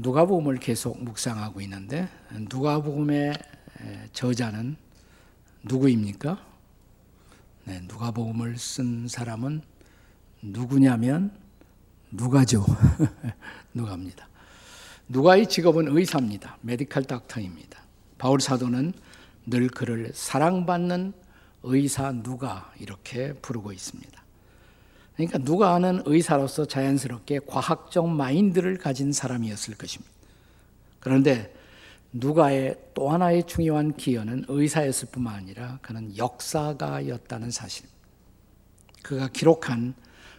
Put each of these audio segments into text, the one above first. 누가복음을 계속 묵상하고 있는데 누가복음의 저자는 누구입니까? 네, 누가복음을 쓴 사람은 누구냐면 누가죠. 누가입니다. 누가의 직업은 의사입니다. 메디컬 닥터입니다. 바울 사도는 늘 그를 사랑받는 의사 누가 이렇게 부르고 있습니다. 그러니까 누가는 의사로서 자연스럽게 과학적 마인드를 가진 사람이었을 것입니다. 그런데 누가의 또 하나의 중요한 기여는 의사였을 뿐만 아니라 그는 역사가였다는 사실입니다. 그가 기록한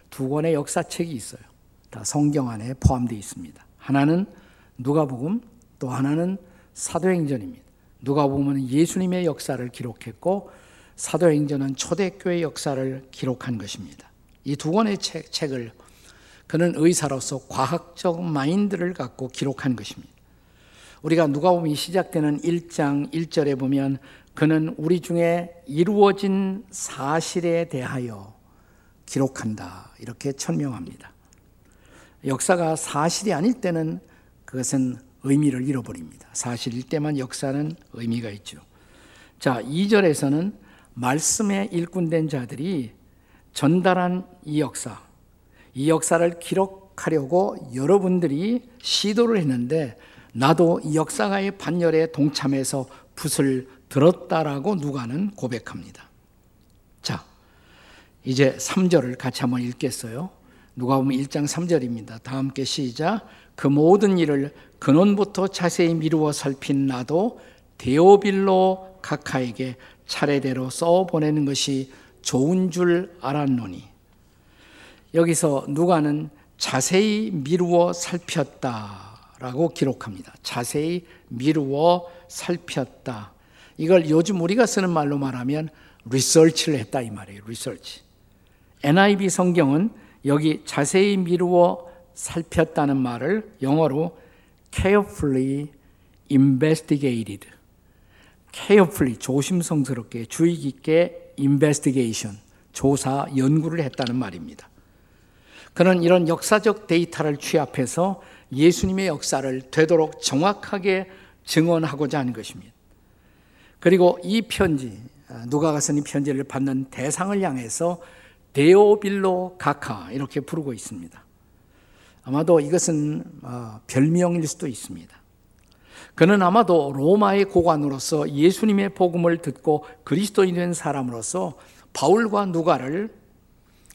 두 권의 역사책이 있어요. 다 성경 안에 포함되어 있습니다. 하나는 누가복음, 또 하나는 사도행전입니다. 누가복음은 예수님의 역사를 기록했고 사도행전은 초대교회 역사를 기록한 것입니다. 이 두 권의 책을 그는 의사로서 과학적 마인드를 갖고 기록한 것입니다. 우리가 누가복음이 시작되는 1장 1절에 보면 그는 우리 중에 이루어진 사실에 대하여 기록한다 이렇게 천명합니다. 역사가 사실이 아닐 때는 그것은 의미를 잃어버립니다. 사실일 때만 역사는 의미가 있죠. 자, 2절에서는 말씀에 일꾼된 자들이 전달한 이 역사를 기록하려고 여러분들이 시도를 했는데 나도 이 역사가의 반열에 동참해서 붓을 들었다라고 누가는 고백합니다. 자, 이제 3절을 같이 한번 읽겠어요. 누가복음 1장 3절입니다. 다 함께 시작. 그 모든 일을 근원부터 자세히 미루어 살핀 나도 데오빌로 각하에게 차례대로 써 보내는 것이 좋은 줄 알았노니. 여기서 누가는 자세히 미루어 살폈다라고 기록합니다. 자세히 미루어 살폈다. 이걸 요즘 우리가 쓰는 말로 말하면 리서치를 했다 이 말이에요. 리서치. NIV 성경은 여기 자세히 미루어 살폈다는 말을 영어로 carefully investigated. carefully, 조심성스럽게, 주의 깊게 investigation, 조사, 연구를 했다는 말입니다. 그는 이런 역사적 데이터를 취합해서 예수님의 역사를 되도록 정확하게 증언하고자 하는 것입니다. 그리고 이 편지, 누가가 쓴 이 편지를 받는 대상을 향해서 데오빌로 가카 이렇게 부르고 있습니다. 아마도 이것은 별명일 수도 있습니다. 그는 아마도 로마의 고관으로서 예수님의 복음을 듣고 그리스도인 된 사람으로서 바울과 누가를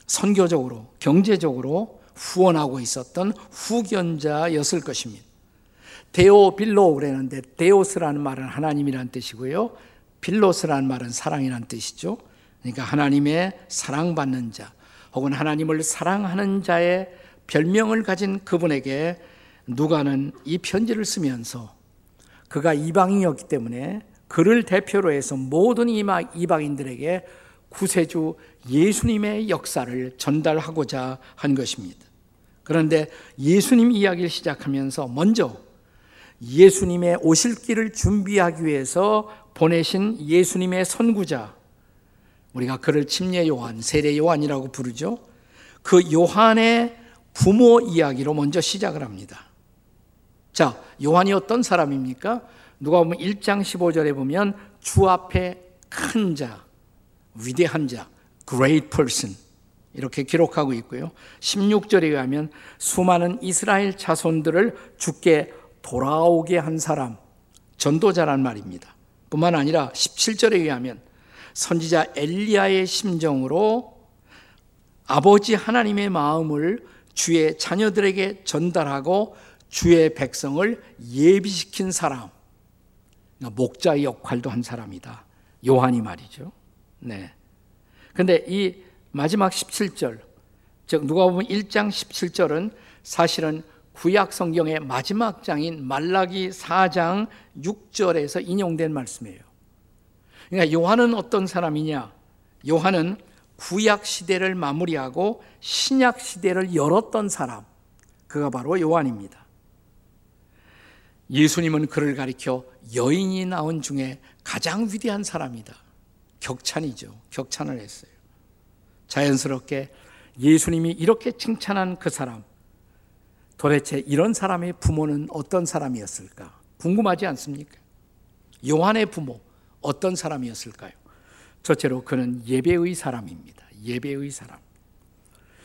선교적으로, 경제적으로 후원하고 있었던 후견자였을 것입니다. 데오빌로 그랬는데 데오스라는 말은 하나님이란 뜻이고요. 빌로스라는 말은 사랑이란 뜻이죠. 그러니까 하나님의 사랑받는 자 혹은 하나님을 사랑하는 자의 별명을 가진 그분에게 누가는 이 편지를 쓰면서 그가 이방인이었기 때문에 그를 대표로 해서 모든 이방인들에게 구세주 예수님의 역사를 전달하고자 한 것입니다. 그런데 예수님 이야기를 시작하면서 먼저 예수님의 오실 길을 준비하기 위해서 보내신 예수님의 선구자, 우리가 그를 침례 요한, 세례 요한이라고 부르죠. 그 요한의 부모 이야기로 먼저 시작을 합니다. 자, 요한이 어떤 사람입니까? 누가복음 1장 15절에 보면 주 앞에 큰 자, 위대한 자, great person 이렇게 기록하고 있고요. 16절에 의하면 수많은 이스라엘 자손들을 주께 돌아오게 한 사람, 전도자란 말입니다. 뿐만 아니라 17절에 의하면 선지자 엘리야의 심정으로 아버지 하나님의 마음을 주의 자녀들에게 전달하고 주의 백성을 예비시킨 사람, 그러니까 목자의 역할도 한 사람이다. 요한이 말이죠. 네. 그런데 이 마지막 17절, 즉 누가복음 1장 17절은 사실은 구약 성경의 마지막 장인 말라기 4장 6절에서 인용된 말씀이에요. 그러니까 요한은 어떤 사람이냐? 요한은 구약 시대를 마무리하고 신약 시대를 열었던 사람, 그가 바로 요한입니다. 예수님은 그를 가리켜 여인이 나온 중에 가장 위대한 사람이다. 격찬이죠. 격찬을 했어요. 자연스럽게 예수님이 이렇게 칭찬한 그 사람, 도대체 이런 사람의 부모는 어떤 사람이었을까? 궁금하지 않습니까? 요한의 부모 어떤 사람이었을까요? 첫째로 그는 예배의 사람입니다. 예배의 사람.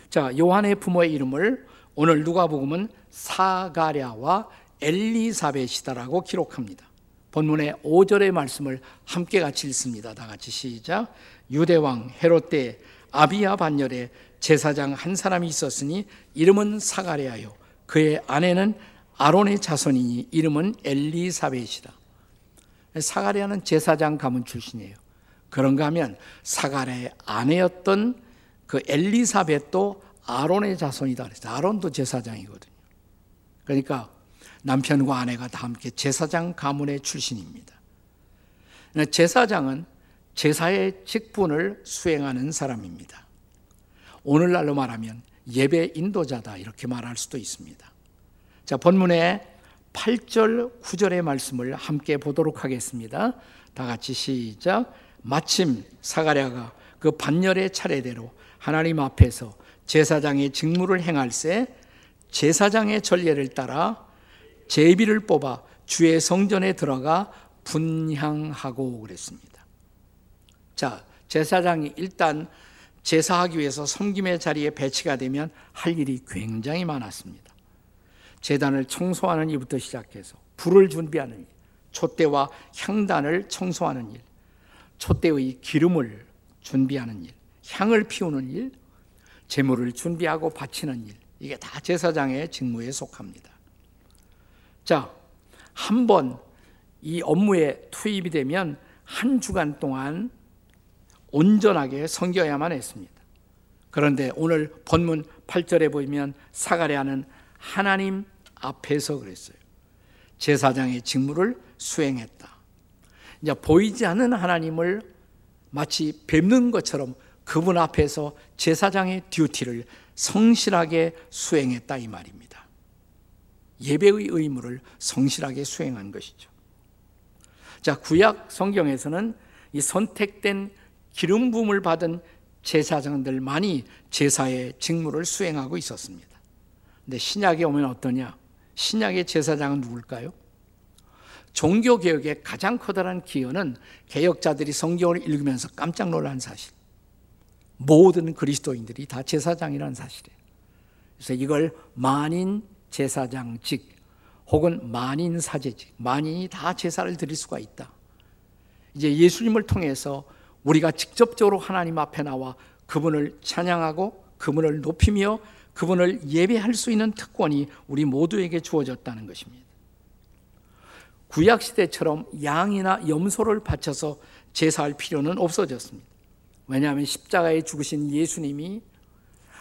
자, 요한의 부모의 이름을 오늘 누가복음은 사가랴와 엘리사벳이다라고 기록합니다. 본문의 5절의 말씀을 함께 같이 읽습니다. 다 같이 시작. 유대왕 헤롯 때 아비야 반열에 제사장 한 사람이 있었으니 이름은 사가랴요, 그의 아내는 아론의 자손이니 이름은 엘리사벳이다. 사가랴는 제사장 가문 출신이에요. 그런가 하면 사가랴의 아내였던 그 엘리사벳도 아론의 자손이다 그랬어요. 아론도 제사장이거든요. 그러니까 남편과 아내가 다 함께 제사장 가문의 출신입니다. 제사장은 제사의 직분을 수행하는 사람입니다. 오늘날로 말하면 예배 인도자다 이렇게 말할 수도 있습니다. 자, 본문의 8절, 9절의 말씀을 함께 보도록 하겠습니다. 다 같이 시작. 마침 사가랴가 그 반열의 차례대로 하나님 앞에서 제사장의 직무를 행할세 제사장의 전례를 따라 제비를 뽑아 주의 성전에 들어가 분향하고 그랬습니다. 자, 제사장이 일단 제사하기 위해서 섬김의 자리에 배치가 되면 할 일이 굉장히 많았습니다. 제단을 청소하는 일부터 시작해서 불을 준비하는 일, 촛대와 향단을 청소하는 일, 촛대의 기름을 준비하는 일, 향을 피우는 일, 제물을 준비하고 바치는 일, 이게 다 제사장의 직무에 속합니다. 자, 한 번 이 업무에 투입이 되면 한 주간 동안 온전하게 섬겨야만 했습니다. 그런데 오늘 본문 8절에 보면 사가랴는 하나님 앞에서 그랬어요. 제사장의 직무를 수행했다. 이제 보이지 않는 하나님을 마치 뵙는 것처럼 그분 앞에서 제사장의 듀티를 성실하게 수행했다 이 말입니다. 예배의 의무를 성실하게 수행한 것이죠. 자, 구약 성경에서는 이 선택된 기름 부음을 받은 제사장들만이 제사의 직무를 수행하고 있었습니다. 근데 신약에 오면 어떠냐? 신약의 제사장은 누굴까요? 종교개혁의 가장 커다란 기여는 개혁자들이 성경을 읽으면서 깜짝 놀란 사실, 모든 그리스도인들이 다 제사장이라는 사실이에요. 그래서 이걸 만인 제사장직 혹은 만인 사제직, 만인이 다 제사를 드릴 수가 있다. 이제 예수님을 통해서 우리가 직접적으로 하나님 앞에 나와 그분을 찬양하고 그분을 높이며 그분을 예배할 수 있는 특권이 우리 모두에게 주어졌다는 것입니다. 구약시대처럼 양이나 염소를 바쳐서 제사할 필요는 없어졌습니다. 왜냐하면 십자가에 죽으신 예수님이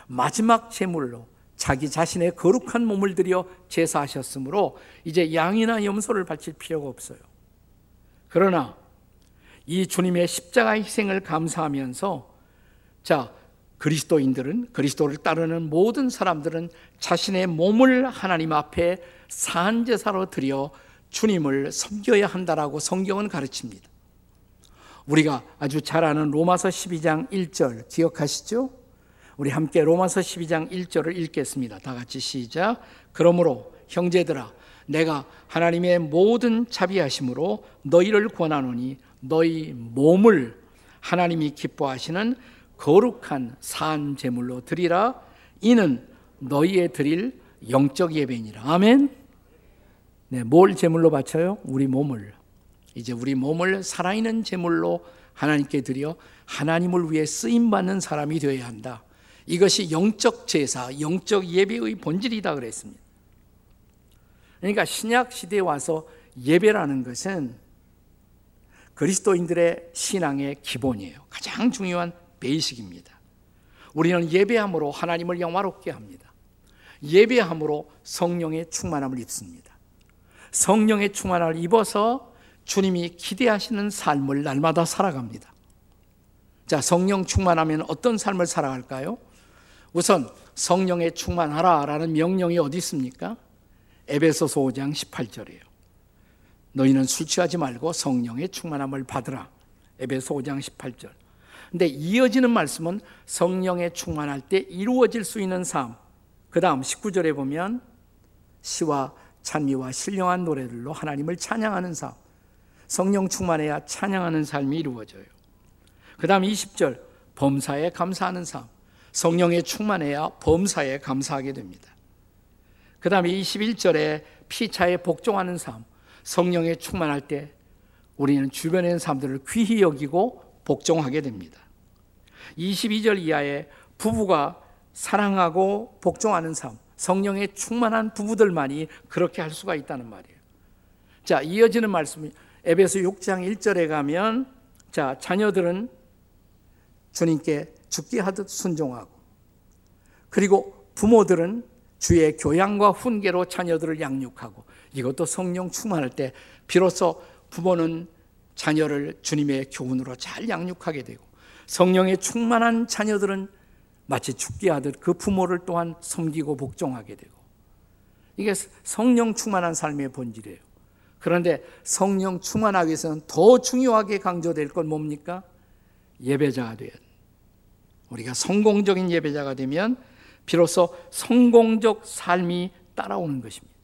마지막 제물로 자기 자신의 거룩한 몸을 들여 제사하셨으므로 이제 양이나 염소를 바칠 필요가 없어요. 그러나 이 주님의 십자가의 희생을 감사하면서, 자, 그리스도인들은, 그리스도를 따르는 모든 사람들은 자신의 몸을 하나님 앞에 산제사로 드려 주님을 섬겨야 한다라고 성경은 가르칩니다. 우리가 아주 잘 아는 로마서 12장 1절 기억하시죠? 우리 함께 로마서 12장 1절을 읽겠습니다. 다 같이 시작. 그러므로 형제들아, 내가 하나님의 모든 자비하심으로 너희를 권하노니 너희 몸을 하나님이 기뻐하시는 거룩한 산 제물로 드리라. 이는 너희의 드릴 영적 예배니라. 아멘. 네, 뭘 제물로 바쳐요? 우리 몸을. 이제 우리 몸을 살아있는 제물로 하나님께 드려 하나님을 위해 쓰임받는 사람이 되어야 한다. 이것이 영적 제사, 영적 예배의 본질이다 그랬습니다. 그러니까 신약 시대에 와서 예배라는 것은 그리스도인들의 신앙의 기본이에요. 가장 중요한 베이식입니다. 우리는 예배함으로 하나님을 영화롭게 합니다. 예배함으로 성령의 충만함을 입습니다. 성령의 충만함을 입어서 주님이 기대하시는 삶을 날마다 살아갑니다. 자, 성령 충만하면 어떤 삶을 살아갈까요? 우선 성령에 충만하라 라는 명령이 어디 있습니까? 에베소서 5장 18절이에요. 너희는 술 취하지 말고 성령의 충만함을 받으라. 에베소 5장 18절. 근데 이어지는 말씀은 성령에 충만할 때 이루어질 수 있는 삶. 그 다음 19절에 보면 시와 찬미와 신령한 노래들로 하나님을 찬양하는 삶, 성령 충만해야 찬양하는 삶이 이루어져요. 그 다음 20절, 범사에 감사하는 삶, 성령에 충만해야 범사에 감사하게 됩니다. 그 다음에 21절에 피차에 복종하는 삶, 성령에 충만할 때 우리는 주변에 있는 사람들을 귀히 여기고 복종하게 됩니다. 22절 이하에 부부가 사랑하고 복종하는 삶, 성령에 충만한 부부들만이 그렇게 할 수가 있다는 말이에요. 자, 이어지는 말씀이 에베소 6장 1절에 가면, 자, 자녀들은 주님께 죽게 하듯 순종하고, 그리고 부모들은 주의 교양과 훈계로 자녀들을 양육하고, 이것도 성령 충만할 때 비로소 부모는 자녀를 주님의 교훈으로 잘 양육하게 되고, 성령에 충만한 자녀들은 마치 죽게 하듯 그 부모를 또한 섬기고 복종하게 되고, 이게 성령 충만한 삶의 본질이에요. 그런데 성령 충만하기 위해서는 더 중요하게 강조될 건 뭡니까? 예배자가 돼야 돼요. 우리가 성공적인 예배자가 되면 비로소 성공적 삶이 따라오는 것입니다.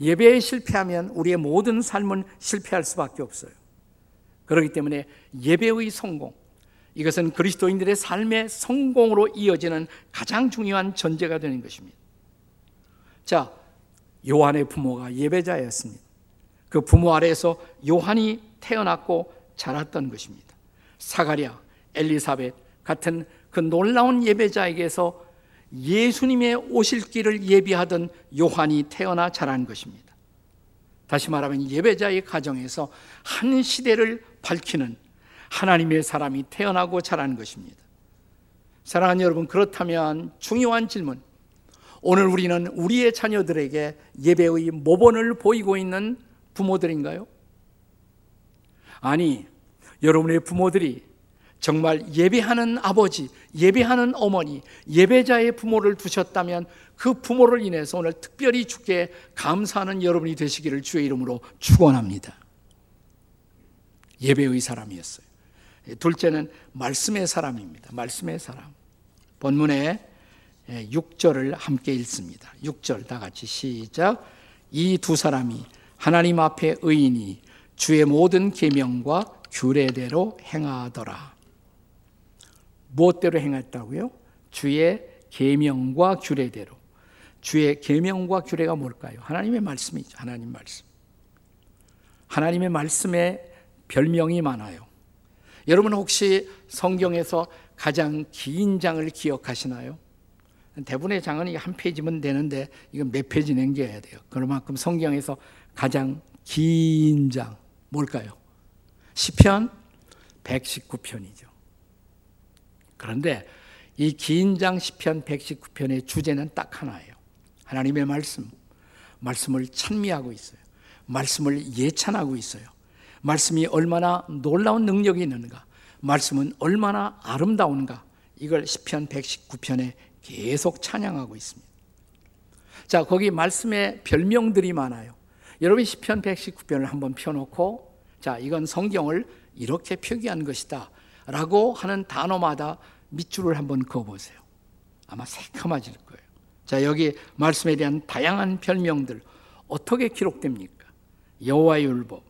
예배에 실패하면 우리의 모든 삶은 실패할 수밖에 없어요. 그렇기 때문에 예배의 성공, 이것은 그리스도인들의 삶의 성공으로 이어지는 가장 중요한 전제가 되는 것입니다. 자, 요한의 부모가 예배자였습니다. 그 부모 아래에서 요한이 태어났고 자랐던 것입니다. 사가랴, 엘리사벳 같은 그 놀라운 예배자에게서 예수님의 오실 길을 예비하던 요한이 태어나 자란 것입니다. 다시 말하면 예배자의 가정에서 한 시대를 밝히는 하나님의 사람이 태어나고 자란 것입니다. 사랑하는 여러분, 그렇다면 중요한 질문, 오늘 우리는 우리의 자녀들에게 예배의 모범을 보이고 있는 부모들인가요? 아니, 여러분의 부모들이 정말 예배하는 아버지, 예배하는 어머니, 예배자의 부모를 두셨다면 그 부모를 인해서 오늘 특별히 주께 감사하는 여러분이 되시기를 주의 이름으로 축원합니다. 예배의 사람이었어요. 둘째는 말씀의 사람입니다. 말씀의 사람. 본문의 6절을 함께 읽습니다. 6절 다 같이 시작. 이 두 사람이 하나님 앞에 의인이 주의 모든 계명과 규례대로 행하더라. 무엇대로 행했다고요? 주의 계명과 규례대로. 주의 계명과 규례가 뭘까요? 하나님의 말씀이죠. 하나님 말씀. 하나님의 말씀에 별명이 많아요. 여러분 혹시 성경에서 가장 긴 장을 기억하시나요? 대부분의 장은 한 페이지면 되는데 이건 몇 페이지 남겨야 돼요. 그만큼 성경에서 가장 긴 장 뭘까요? 시편 119편이죠. 그런데 이 긴 장 시편 119편의 주제는 딱 하나예요. 하나님의 말씀, 말씀을 찬미하고 있어요. 말씀을 예찬하고 있어요. 말씀이 얼마나 놀라운 능력이 있는가, 말씀은 얼마나 아름다운가, 이걸 시편 119편에 계속 찬양하고 있습니다. 자, 거기 말씀에 별명들이 많아요. 여러분 시편 119편을 한번 펴놓고, 자, 이건 성경을 이렇게 표기한 것이다 라고 하는 단어마다 밑줄을 한번 그어보세요. 아마 새까마질 거예요. 자, 여기 말씀에 대한 다양한 별명들 어떻게 기록됩니까? 여호와의 율법,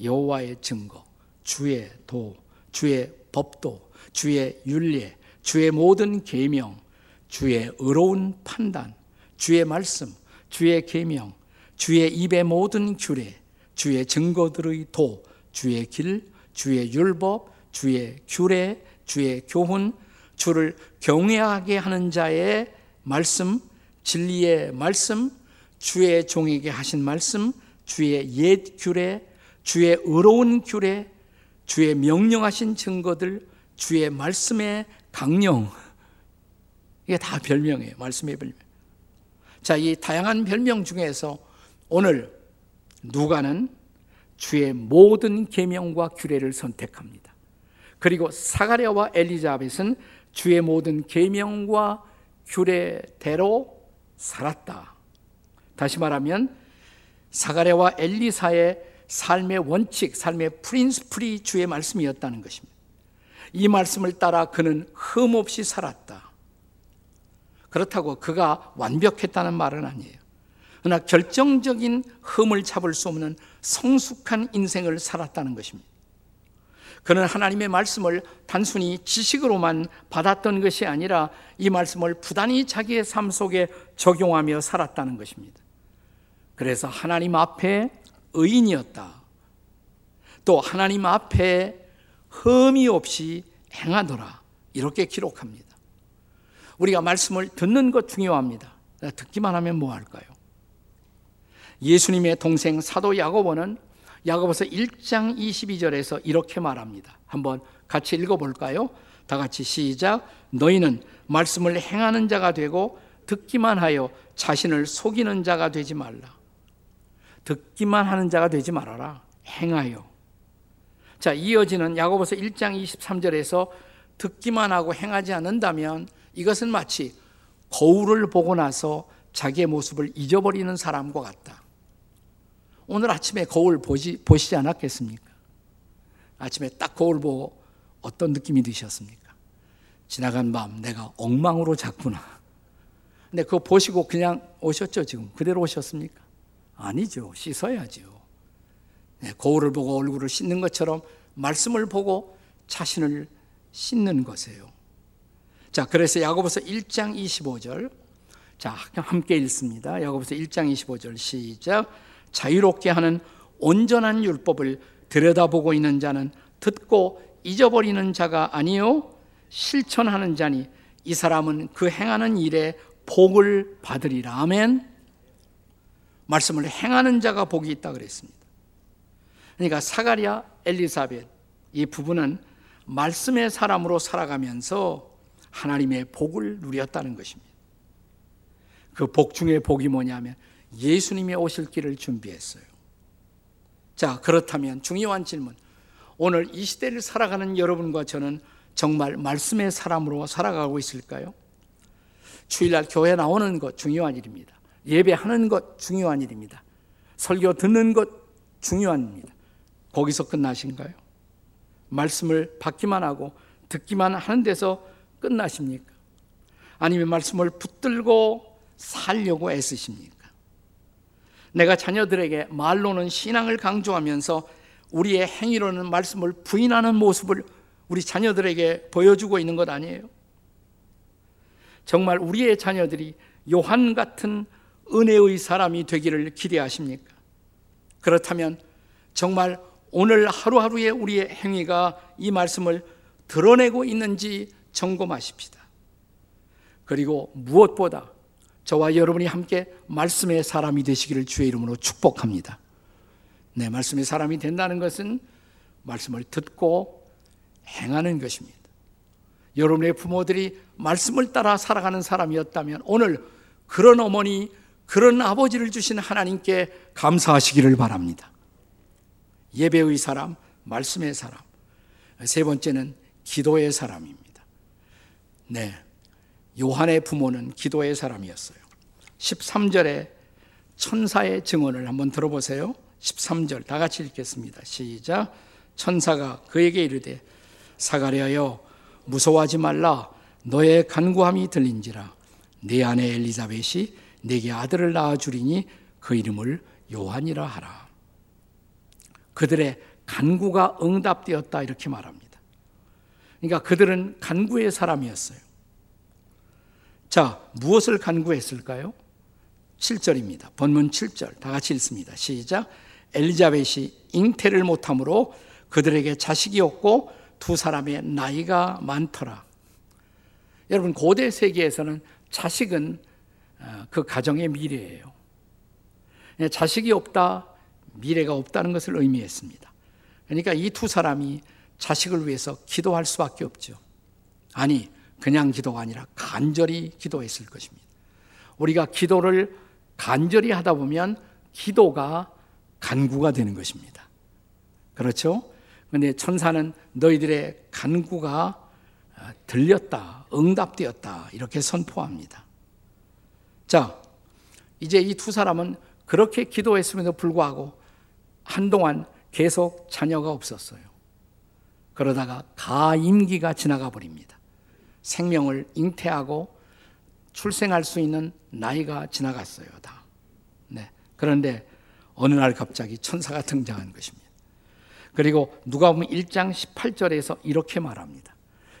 여호와의 증거, 주의 도, 주의 법도, 주의 율례, 주의 모든 계명, 주의 의로운 판단, 주의 말씀, 주의 계명, 주의 입의 모든 규례, 주의 증거들의 도, 주의 길, 주의 율법, 주의 규례, 주의 교훈, 주를 경외하게 하는 자의 말씀, 진리의 말씀, 주의 종에게 하신 말씀, 주의 옛 규례, 주의 의로운 규례, 주의 명령하신 증거들, 주의 말씀의 강령. 이게 다 별명이에요. 말씀의 별명. 자, 이 다양한 별명 중에서 오늘 누가는 주의 모든 계명과 규례를 선택합니다. 그리고 사가랴와 엘리사벳은 주의 모든 계명과 규례대로 살았다. 다시 말하면 사가랴와 엘리사의 삶의 원칙, 삶의 프린스플이 주의 말씀이었다는 것입니다. 이 말씀을 따라 그는 흠없이 살았다. 그렇다고 그가 완벽했다는 말은 아니에요. 그러나 결정적인 흠을 잡을 수 없는 성숙한 인생을 살았다는 것입니다. 그는 하나님의 말씀을 단순히 지식으로만 받았던 것이 아니라 이 말씀을 부단히 자기의 삶 속에 적용하며 살았다는 것입니다. 그래서 하나님 앞에 의인이었다. 또 하나님 앞에 흠이 없이 행하더라. 이렇게 기록합니다. 우리가 말씀을 듣는 것 중요합니다. 듣기만 하면 뭐 할까요? 예수님의 동생 사도 야고보는 야고보서 1장 22절에서 이렇게 말합니다. 한번 같이 읽어볼까요? 다 같이 시작. 너희는 말씀을 행하는 자가 되고 듣기만 하여 자신을 속이는 자가 되지 말라. 듣기만 하는 자가 되지 말아라. 행하여. 자, 이어지는 야고보서 1장 23절에서 듣기만 하고 행하지 않는다면 이것은 마치 거울을 보고 나서 자기의 모습을 잊어버리는 사람과 같다. 오늘 아침에 거울 보시지 않았겠습니까? 아침에 딱 거울 보고 어떤 느낌이 드셨습니까? 지나간 밤 내가 엉망으로 잤구나. 근데 그거 보시고 그냥 오셨죠? 지금 그대로 오셨습니까? 아니죠. 씻어야죠. 거울을 보고 얼굴을 씻는 것처럼 말씀을 보고 자신을 씻는 것이에요. 자, 그래서 야고보서 1장 25절. 자, 함께 읽습니다. 야고보서 1장 25절 시작. 자유롭게 하는 온전한 율법을 들여다보고 있는 자는 듣고 잊어버리는 자가 아니요 실천하는 자니 이 사람은 그 행하는 일에 복을 받으리라. 아멘. 말씀을 행하는 자가 복이 있다 그랬습니다. 그러니까 사가랴, 엘리사벳 이 부부는 말씀의 사람으로 살아가면서 하나님의 복을 누렸다는 것입니다. 그 복 중에 복이 뭐냐면 예수님이 오실 길을 준비했어요. 자, 그렇다면 중요한 질문. 오늘 이 시대를 살아가는 여러분과 저는 정말 말씀의 사람으로 살아가고 있을까요? 주일날 교회 나오는 것 중요한 일입니다. 예배하는 것 중요한 일입니다. 설교 듣는 것 중요한 일입니다. 거기서 끝나신가요? 말씀을 받기만 하고 듣기만 하는 데서 끝나십니까? 아니면 말씀을 붙들고 살려고 애쓰십니까? 내가 자녀들에게 말로는 신앙을 강조하면서 우리의 행위로는 말씀을 부인하는 모습을 우리 자녀들에게 보여주고 있는 것 아니에요? 정말 우리의 자녀들이 요한 같은 은혜의 사람이 되기를 기대하십니까? 그렇다면 정말 오늘 하루하루의 우리의 행위가 이 말씀을 드러내고 있는지 점검하십시다. 그리고 무엇보다 저와 여러분이 함께 말씀의 사람이 되시기를 주의 이름으로 축복합니다. 네, 말씀의 사람이 된다는 것은 말씀을 듣고 행하는 것입니다. 여러분의 부모들이 말씀을 따라 살아가는 사람이었다면 오늘 그런 어머니, 그런 아버지를 주신 하나님께 감사하시기를 바랍니다. 예배의 사람, 말씀의 사람. 세 번째는 기도의 사람입니다. 네. 요한의 부모는 기도의 사람이었어요. 13절에 천사의 증언을 한번 들어보세요. 13절 다 같이 읽겠습니다. 시작. 천사가 그에게 이르되 사가랴여 무서워하지 말라. 너의 간구함이 들린지라. 네 아내 엘리사벳이 네게 아들을 낳아주리니 그 이름을 요한이라 하라. 그들의 간구가 응답되었다 이렇게 말합니다. 그러니까 그들은 간구의 사람이었어요. 자, 무엇을 간구했을까요? 7절입니다. 본문 7절 다 같이 읽습니다. 시작. 엘리사벳이 잉태를 못함으로 그들에게 자식이 없고 두 사람의 나이가 많더라. 여러분, 고대 세계에서는 자식은 그 가정의 미래예요. 자식이 없다, 미래가 없다는 것을 의미했습니다. 그러니까 이 두 사람이 자식을 위해서 기도할 수밖에 없죠. 아니, 그냥 기도가 아니라 간절히 기도했을 것입니다. 우리가 기도를 간절히 하다 보면 기도가 간구가 되는 것입니다. 그렇죠? 그런데 천사는 너희들의 간구가 들렸다, 응답되었다 이렇게 선포합니다. 자, 이제 이 두 사람은 그렇게 기도했음에도 불구하고 한동안 계속 자녀가 없었어요. 그러다가 가임기가 지나가 버립니다. 생명을 잉태하고 출생할 수 있는 나이가 지나갔어요. 다 그런데 어느 날 갑자기 천사가 등장한 것입니다. 그리고 누가복음 1장 18절에서 이렇게 말합니다.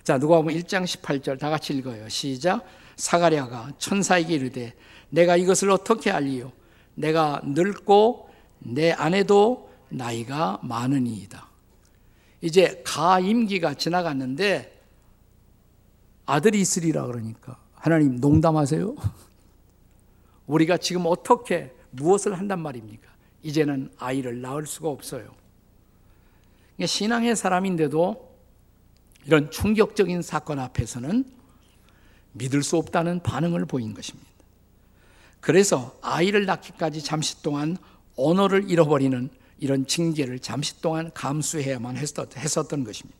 자, 누가복음 1장 18절 다 같이 읽어요. 시작. 사가랴가 천사에게 이르되 내가 이것을 어떻게 알리요? 내가 늙고 내 아내도 나이가 많으니이다. 이제 가임기가 지나갔는데 아들이 있으리라 그러니까 하나님 농담하세요? 우리가 지금 어떻게 무엇을 한단 말입니까? 이제는 아이를 낳을 수가 없어요. 그러니까 신앙의 사람인데도 이런 충격적인 사건 앞에서는 믿을 수 없다는 반응을 보인 것입니다. 그래서 아이를 낳기까지 잠시 동안 언어를 잃어버리는 이런 징계를 잠시 동안 감수해야만 했었던 것입니다.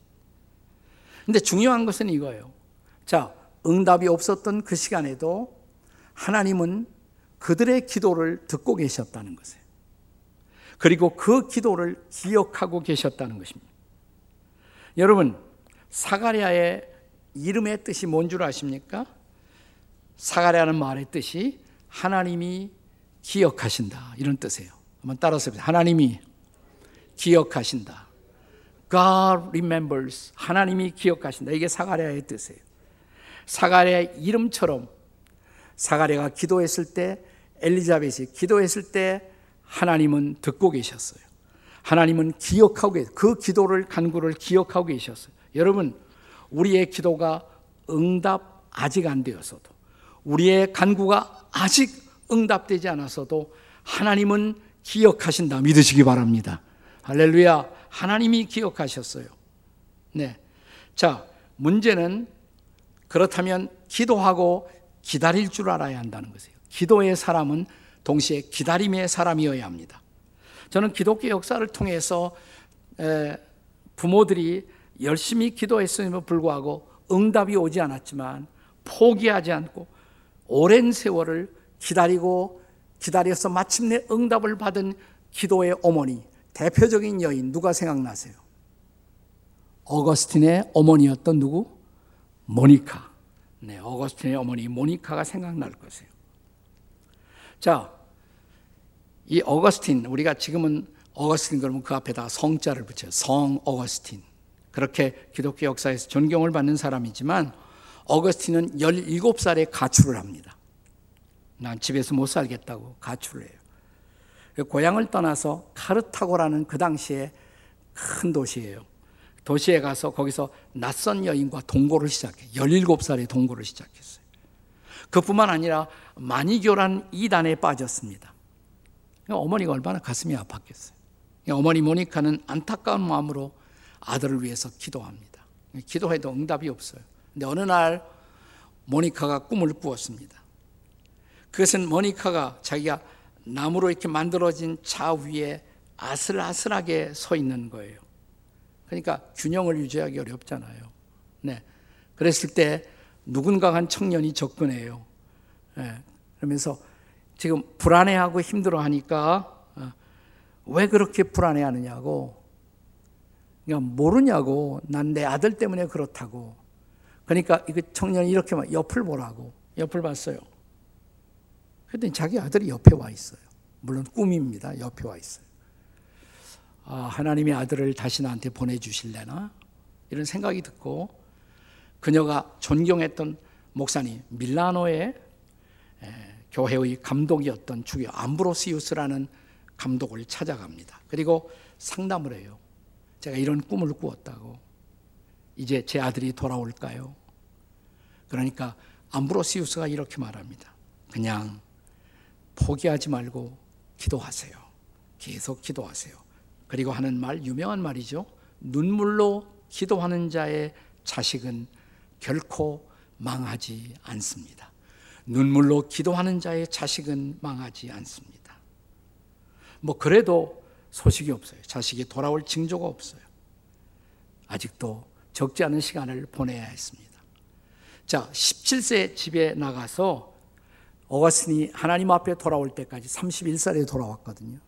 그런데 중요한 것은 이거예요. 자, 응답이 없었던 그 시간에도 하나님은 그들의 기도를 듣고 계셨다는 것이에요. 그리고 그 기도를 기억하고 계셨다는 것입니다. 여러분, 사가랴의 이름의 뜻이 뭔 줄 아십니까? 사가랴는 말의 뜻이 하나님이 기억하신다, 이런 뜻이에요. 한번 따라서 해보세요. 하나님이 기억하신다. God remembers. 하나님이 기억하신다. 이게 사가랴의 뜻이에요. 사가랴의 이름처럼 사가랴가 기도했을 때, 엘리자벳이 기도했을 때 하나님은 듣고 계셨어요. 하나님은 기억하고 계셨어요. 그 기도를, 간구를 기억하고 계셨어요. 여러분, 우리의 기도가 응답 아직 안 되었어도, 우리의 간구가 아직 응답되지 않았어도 하나님은 기억하신다, 믿으시기 바랍니다. 할렐루야. 하나님이 기억하셨어요. 네. 자, 문제는 그렇다면 기도하고 기다릴 줄 알아야 한다는 것이에요. 기도의 사람은 동시에 기다림의 사람이어야 합니다. 저는 기독교 역사를 통해서 부모들이 열심히 기도했음에도 불구하고 응답이 오지 않았지만 포기하지 않고 오랜 세월을 기다리고 기다려서 마침내 응답을 받은 기도의 어머니, 대표적인 여인 누가 생각나세요? 어거스틴의 어머니였던 누구? 모니카. 네, 어거스틴의 어머니 모니카가 생각날 것이에요. 자, 이 어거스틴, 우리가 지금은 어거스틴 그러면 그 앞에다 성자를 붙여요. 성 어거스틴. 그렇게 기독교 역사에서 존경을 받는 사람이지만 어거스틴은 17살에 가출을 합니다. 난 집에서 못 살겠다고 가출을 해요. 고향을 떠나서 카르타고라는 그 당시에 큰 도시예요. 도시에 가서 거기서 낯선 여인과 동거를 시작해요. 17살에 동거를 시작했어요. 그뿐만 아니라 마니교란 이단에 빠졌습니다. 어머니가 얼마나 가슴이 아팠겠어요. 어머니 모니카는 안타까운 마음으로 아들을 위해서 기도합니다. 기도해도 응답이 없어요. 근데 어느 날 모니카가 꿈을 꾸었습니다. 그것은 모니카가 자기가 나무로 이렇게 만들어진 차 위에 아슬아슬하게 서 있는 거예요. 그러니까 균형을 유지하기 어렵잖아요. 네. 그랬을 때 누군가 한 청년이 접근해요. 네. 그러면서 지금 불안해하고 힘들어하니까 왜 그렇게 불안해하느냐고, 그러니까 모르냐고, 난 내 아들 때문에 그렇다고. 그러니까 이 청년이 이렇게 막 옆을 보라고. 옆을 봤어요. 그랬더니 자기 아들이 옆에 와 있어요. 물론 꿈입니다. 옆에 와 있어요. 아, 하나님의 아들을 다시 나한테 보내주실래나? 이런 생각이 듣고, 그녀가 존경했던 목사님, 밀라노의 교회의 감독이었던 주교 암브로시우스라는 감독을 찾아갑니다. 그리고 상담을 해요. 제가 이런 꿈을 꾸었다고. 이제 제 아들이 돌아올까요? 그러니까 암브로시우스가 이렇게 말합니다. 그냥 포기하지 말고 기도하세요. 계속 기도하세요. 그리고 하는 말, 유명한 말이죠. 눈물로 기도하는 자의 자식은 결코 망하지 않습니다. 눈물로 기도하는 자의 자식은 망하지 않습니다. 뭐 그래도 소식이 없어요. 자식이 돌아올 징조가 없어요. 아직도 적지 않은 시간을 보내야 했습니다. 자, 17세 집에 나가서 어거스틴이 하나님 앞에 돌아올 때까지 31살에 돌아왔거든요.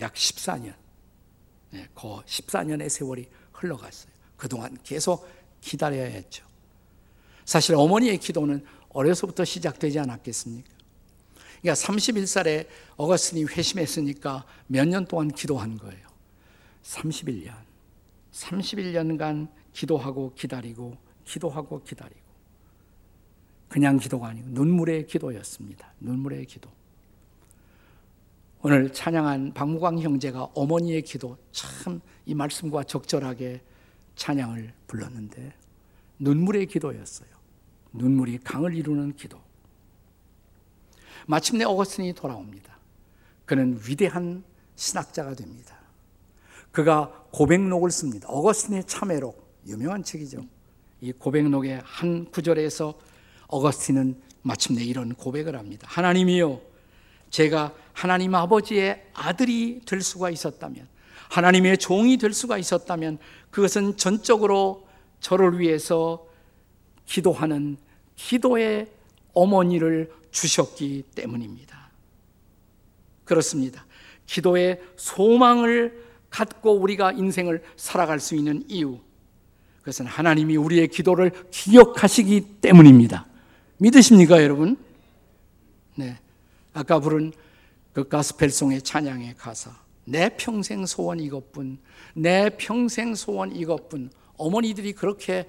약 14년, 네, 그 14년의 세월이 흘러갔어요. 그동안 계속 기다려야 했죠. 사실 어머니의 기도는 어려서부터 시작되지 않았겠습니까? 그러니까 31살에 어거스틴이 회심했으니까 몇 년 동안 기도한 거예요. 31년. 31년간 기도하고 기다리고 기도하고 기다리고. 그냥 기도가 아니고 눈물의 기도였습니다. 눈물의 기도. 오늘 찬양한 박무광 형제가 어머니의 기도, 참 이 말씀과 적절하게 찬양을 불렀는데 눈물의 기도였어요. 눈물이 강을 이루는 기도. 마침내 어거스틴이 돌아옵니다. 그는 위대한 신학자가 됩니다. 그가 고백록을 씁니다. 어거스틴의 참회록, 유명한 책이죠. 이 고백록의 한 구절에서 어거스틴은 마침내 이런 고백을 합니다. 하나님이여, 제가 하나님 아버지의 아들이 될 수가 있었다면, 하나님의 종이 될 수가 있었다면, 그것은 전적으로 저를 위해서 기도하는 기도의 어머니를 주셨기 때문입니다. 그렇습니다. 기도의 소망을 갖고 우리가 인생을 살아갈 수 있는 이유, 그것은 하나님이 우리의 기도를 기억하시기 때문입니다. 믿으십니까, 여러분? 네, 아까 부른 그 가스펠송의 찬양의 가사, 내 평생 소원 이것뿐, 내 평생 소원 이것뿐. 어머니들이 그렇게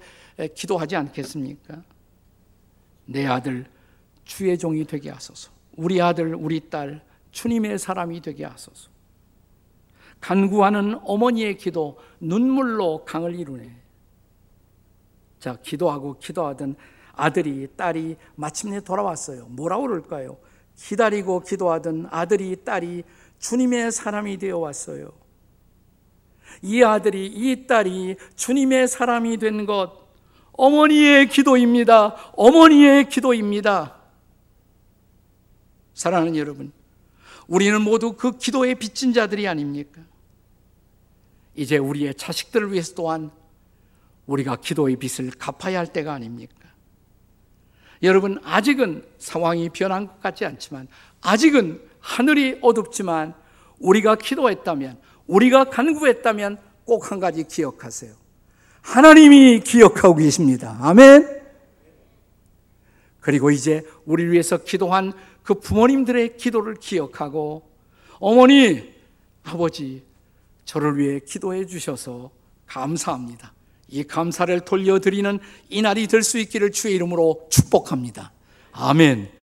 기도하지 않겠습니까? 내 아들 주의 종이 되게 하소서, 우리 아들 우리 딸 주님의 사람이 되게 하소서. 간구하는 어머니의 기도, 눈물로 강을 이루네. 자, 기도하고 기도하던 아들이, 딸이 마침내 돌아왔어요. 뭐라고 그럴까요? 기다리고 기도하던 아들이, 딸이 주님의 사람이 되어 왔어요. 이 아들이, 이 딸이 주님의 사람이 된 것, 어머니의 기도입니다. 어머니의 기도입니다. 사랑하는 여러분, 우리는 모두 그 기도의 빚진 자들이 아닙니까? 이제 우리의 자식들을 위해서 또한 우리가 기도의 빚을 갚아야 할 때가 아닙니까? 여러분, 아직은 상황이 변한 것 같지 않지만, 아직은 하늘이 어둡지만, 우리가 기도했다면, 우리가 간구했다면 꼭 한 가지 기억하세요. 하나님이 기억하고 계십니다. 아멘. 그리고 이제 우리를 위해서 기도한 그 부모님들의 기도를 기억하고, 어머니, 아버지, 저를 위해 기도해 주셔서 감사합니다. 이 감사를 돌려드리는 이날이 될 수 있기를 주의 이름으로 축복합니다. 아멘.